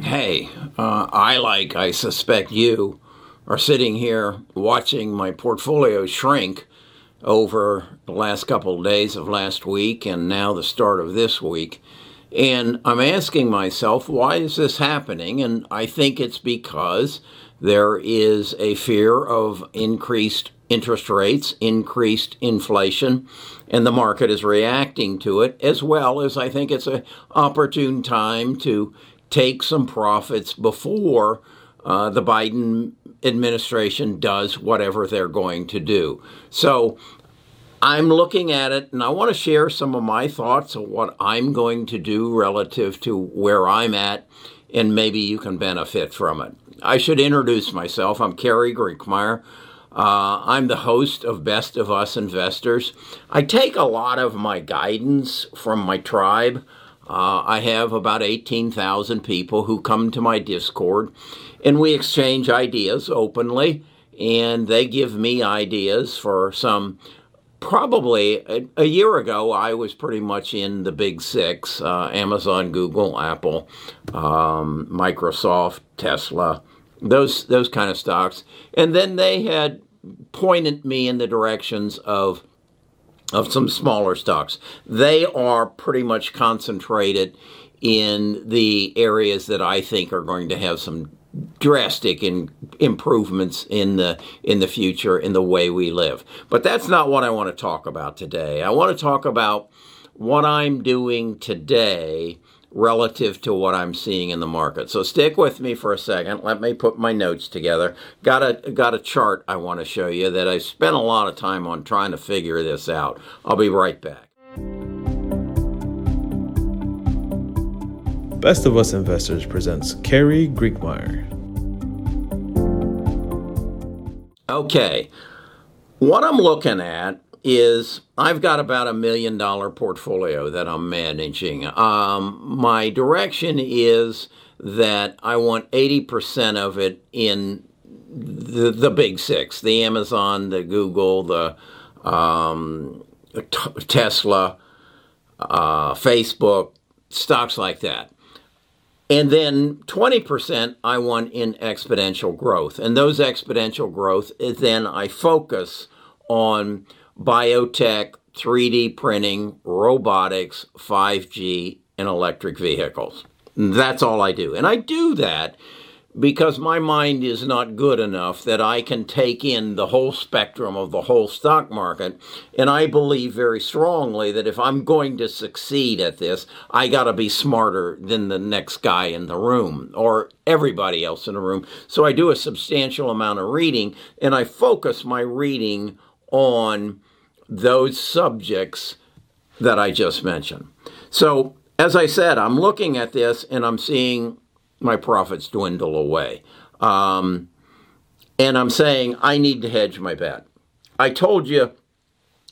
hey, I suspect you are sitting here watching my portfolio shrink over the last couple of days of last week and now the start of this week. And I'm asking myself, why is this happening? And I think it's because there is a fear of increased interest rates, increased inflation, and the market is reacting to it, as well as I think it's an opportune time to take some profits before the Biden administration does whatever they're going to do. So I'm looking at it, and I want to share some of my thoughts of what I'm going to do relative to where I'm at, and maybe you can benefit from it. I should introduce myself. I'm Kerry Greekmeyer. I'm the host of Best of Us Investors. I take a lot of my guidance from my tribe. I have about 18,000 people who come to my Discord, and we exchange ideas openly, and they give me ideas for some. Probably a year ago, I was pretty much in the big six, Amazon, Google, Apple, Microsoft, Tesla, those kind of stocks. And then they had pointed me in the directions of some smaller stocks. They are pretty much concentrated in the areas that I think are going to have some drastic improvements in the future in the way we live. But that's not what I want to talk about today. I want to talk about what I'm doing today relative to what I'm seeing in the market. So stick with me for a second. Let me put my notes together. Got a chart I want to show you that I spent a lot of time on trying to figure this out. I'll be right back. Best of Us Investors presents Kerry Greekmeyer. Okay, what I'm looking at is I've got about $1 million portfolio that I'm managing. My direction is that I want 80% of it in the big six, the Amazon, the Google, the Tesla, Facebook, stocks like that. And then 20% I want in exponential growth. And those exponential growth, then I focus on biotech, 3D printing, robotics, 5G, and electric vehicles. That's all I do. And I do that because my mind is not good enough that I can take in the whole spectrum of the whole stock market. And I believe very strongly that if I'm going to succeed at this, I got to be smarter than the next guy in the room or everybody else in the room. So I do a substantial amount of reading, and I focus my reading on those subjects that I just mentioned. So as I said, I'm looking at this and I'm seeing my profits dwindle away. And I'm saying I need to hedge my bet. I told you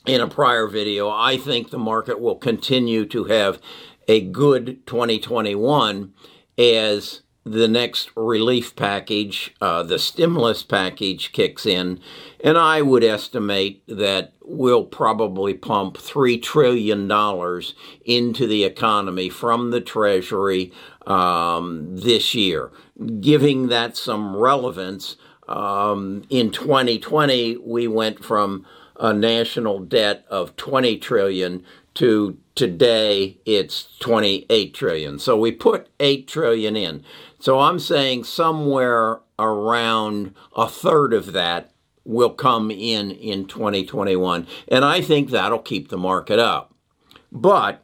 in a prior video, I think the market will continue to have a good 2021 as the next relief package, the stimulus package kicks in. And I would estimate that we'll probably pump $3 trillion into the economy from the Treasury this year. Giving that some relevance, in 2020, we went from a national debt of $20 trillion to today, it's $28 trillion. So we put $8 trillion in. So I'm saying somewhere around a third of that will come in 2021. And I think that'll keep the market up. But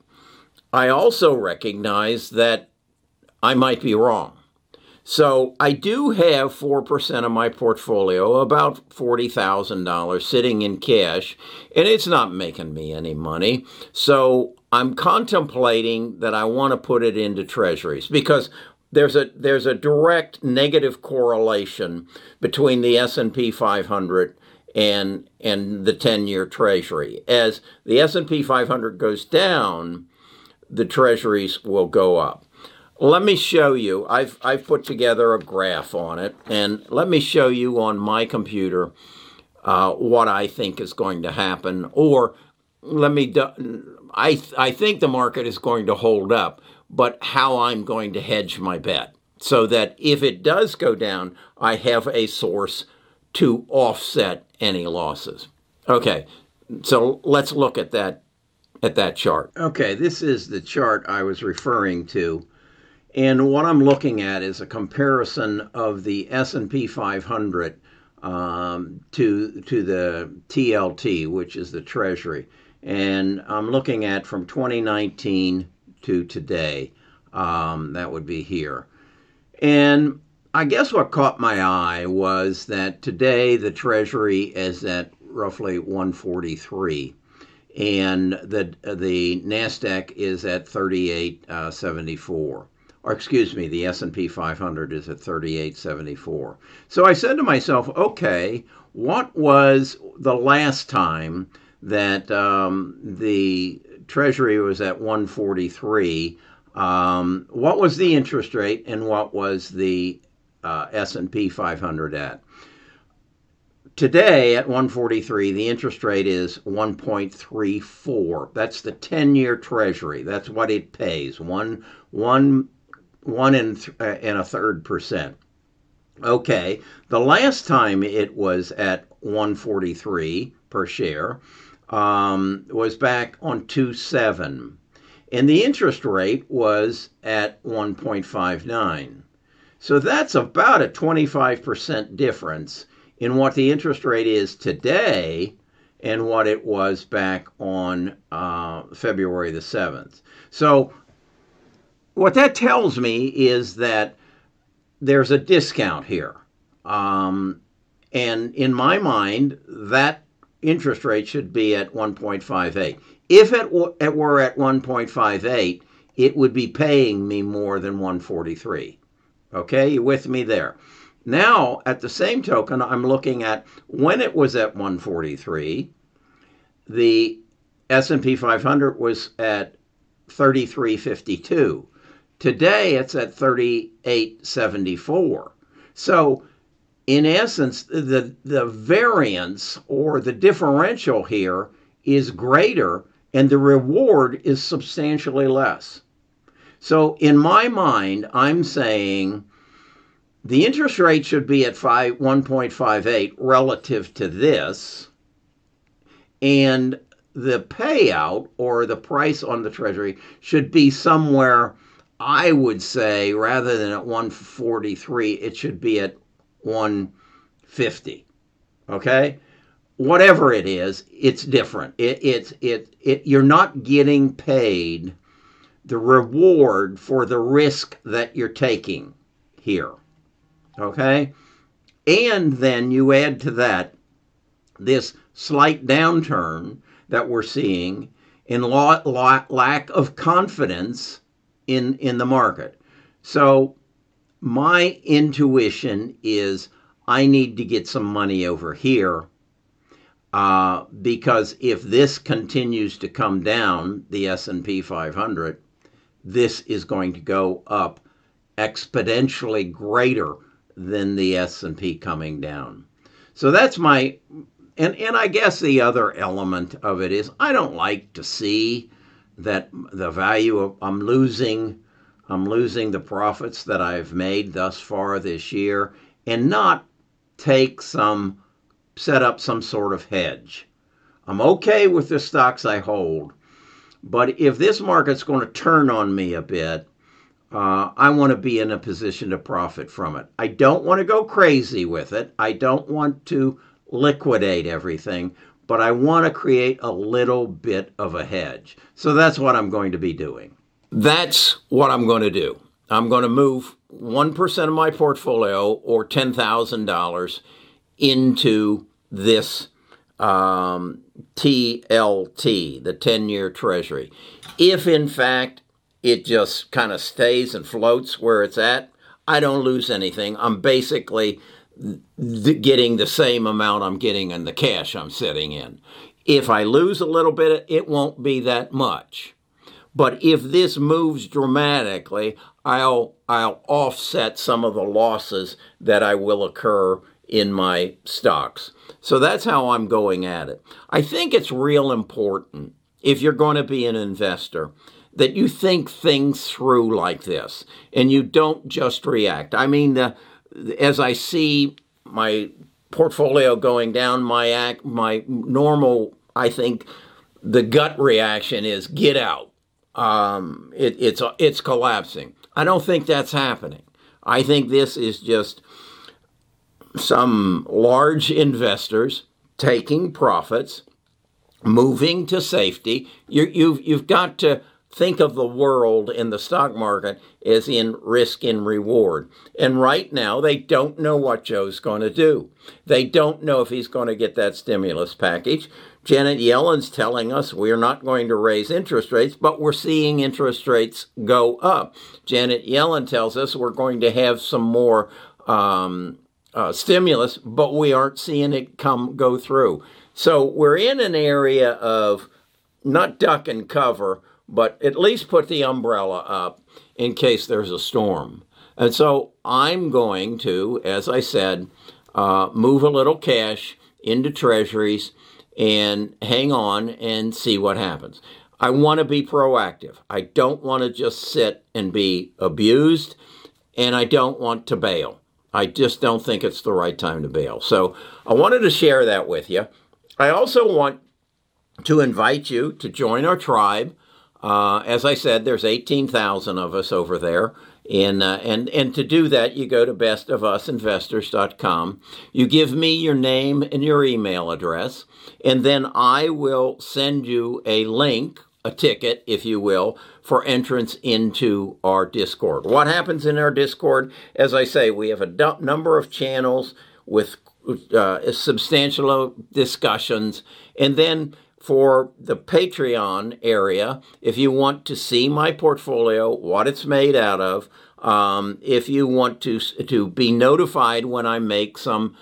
I also recognize that I might be wrong. So I do have 4% of my portfolio, about $40,000 sitting in cash, and it's not making me any money. So I'm contemplating that I want to put it into treasuries because there's a direct negative correlation between the S&P 500 and the 10-year treasury. As the S&P 500 goes down, the treasuries will go up. Let me show you. I've put together a graph on it, and let me show you on my computer what I think is going to happen. Or let me. I think the market is going to hold up, but how I'm going to hedge my bet. so that if it does go down, I have a source to offset any losses. Okay, so let's look at that chart. Okay, this is the chart I was referring to. And what I'm looking at is a comparison of the S&P 500 to the TLT, which is the Treasury. And I'm looking at from 2019 to today. That would be here. And I guess what caught my eye was that today the Treasury is at roughly 143. And the NASDAQ is at 38.74. Or excuse me, the S&P 500 is at 38.74. So I said to myself, okay, what was the last time that the Treasury was at 143? What was the interest rate and what was the S&P 500 at? Today at 143, the interest rate is 1.34. That's the 10-year Treasury. That's what it pays. One and a third percent. Okay, the last time it was at 143 per share was back on 2/7, and the interest rate was at 1.59. So that's about a 25% difference in what the interest rate is today and what it was back on February the 7th. So what that tells me is that there's a discount here. And in my mind, that interest rate should be at 1.58. If it were at 1.58, it would be paying me more than 143. Okay, you with me there? Now, at the same token, I'm looking at when it was at 143, the S&P 500 was at 33.52. Today, it's at 38.74. So, in essence, the variance or the differential here is greater and the reward is substantially less. So, in my mind, I'm saying the interest rate should be at 1.58 relative to this, and the payout or the price on the Treasury should be somewhere, I would say, rather than at 143, it should be at 150. Okay, whatever it is, it's different. You're not getting paid the reward for the risk that you're taking here. Okay, and then you add to that this slight downturn that we're seeing in lack of confidence in the market. So my intuition is I need to get some money over here because if this continues to come down, the S&P 500, this is going to go up exponentially greater than the S&P coming down. So that's my, and I guess the other element of it is I don't like to see that the value of I'm losing the profits that I've made thus far this year and not set up some sort of hedge. I'm okay with the stocks I hold, but if this market's going to turn on me a bit, I want to be in a position to profit from it. I don't want to go crazy with it. I don't want to liquidate everything, but I want to create a little bit of a hedge. So that's what I'm going to be doing. That's what I'm going to do. I'm going to move 1% of my portfolio or $10,000 into this TLT, the 10-year Treasury. If, in fact, it just kind of stays and floats where it's at, I don't lose anything. I'm basically getting the same amount I'm getting in the cash I'm sitting in. If I lose a little bit, it won't be that much. But if this moves dramatically, I'll offset some of the losses that I will occur in my stocks. So that's how I'm going at it. I think it's real important if you're going to be an investor that you think things through like this and you don't just react. I mean, as I see my portfolio going down, my normal, I think, the gut reaction is get out. It's collapsing. I don't think that's happening. I think this is just some large investors taking profits, moving to safety. You've got to think of the world in the stock market as in risk and reward. And right now, they don't know what Joe's going to do. They don't know if he's going to get that stimulus package. Janet Yellen's telling us we're not going to raise interest rates, but we're seeing interest rates go up. Janet Yellen tells us we're going to have some more stimulus, but we aren't seeing it go through. So we're in an area of not duck and cover, but at least put the umbrella up in case there's a storm. And so I'm going to, as I said, move a little cash into treasuries and hang on and see what happens. I want to be proactive. I don't want to just sit and be abused, and I don't want to bail. I just don't think it's the right time to bail. So I wanted to share that with you. I also want to invite you to join our tribe. As I said, there's 18,000 of us over there. And to do that, you go to bestofusinvestors.com. You give me your name and your email address, and then I will send you a link, a ticket, if you will, for entrance into our Discord. What happens in our Discord? As I say, we have a number of channels with substantial discussions, and then for the Patreon area, if you want to see my portfolio, what it's made out of, if you want to be notified when I make some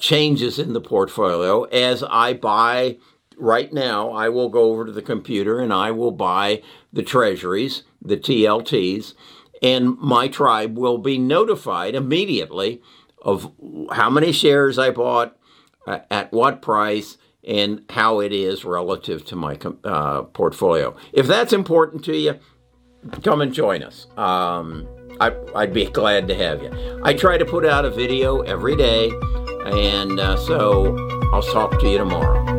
changes in the portfolio, as I buy right now, I will go over to the computer and I will buy the treasuries, the TLTs, and my tribe will be notified immediately of how many shares I bought, at what price, and how it is relative to my portfolio. If that's important to you, come and join us. I'd be glad to have you. I try to put out a video every day, and so I'll talk to you tomorrow.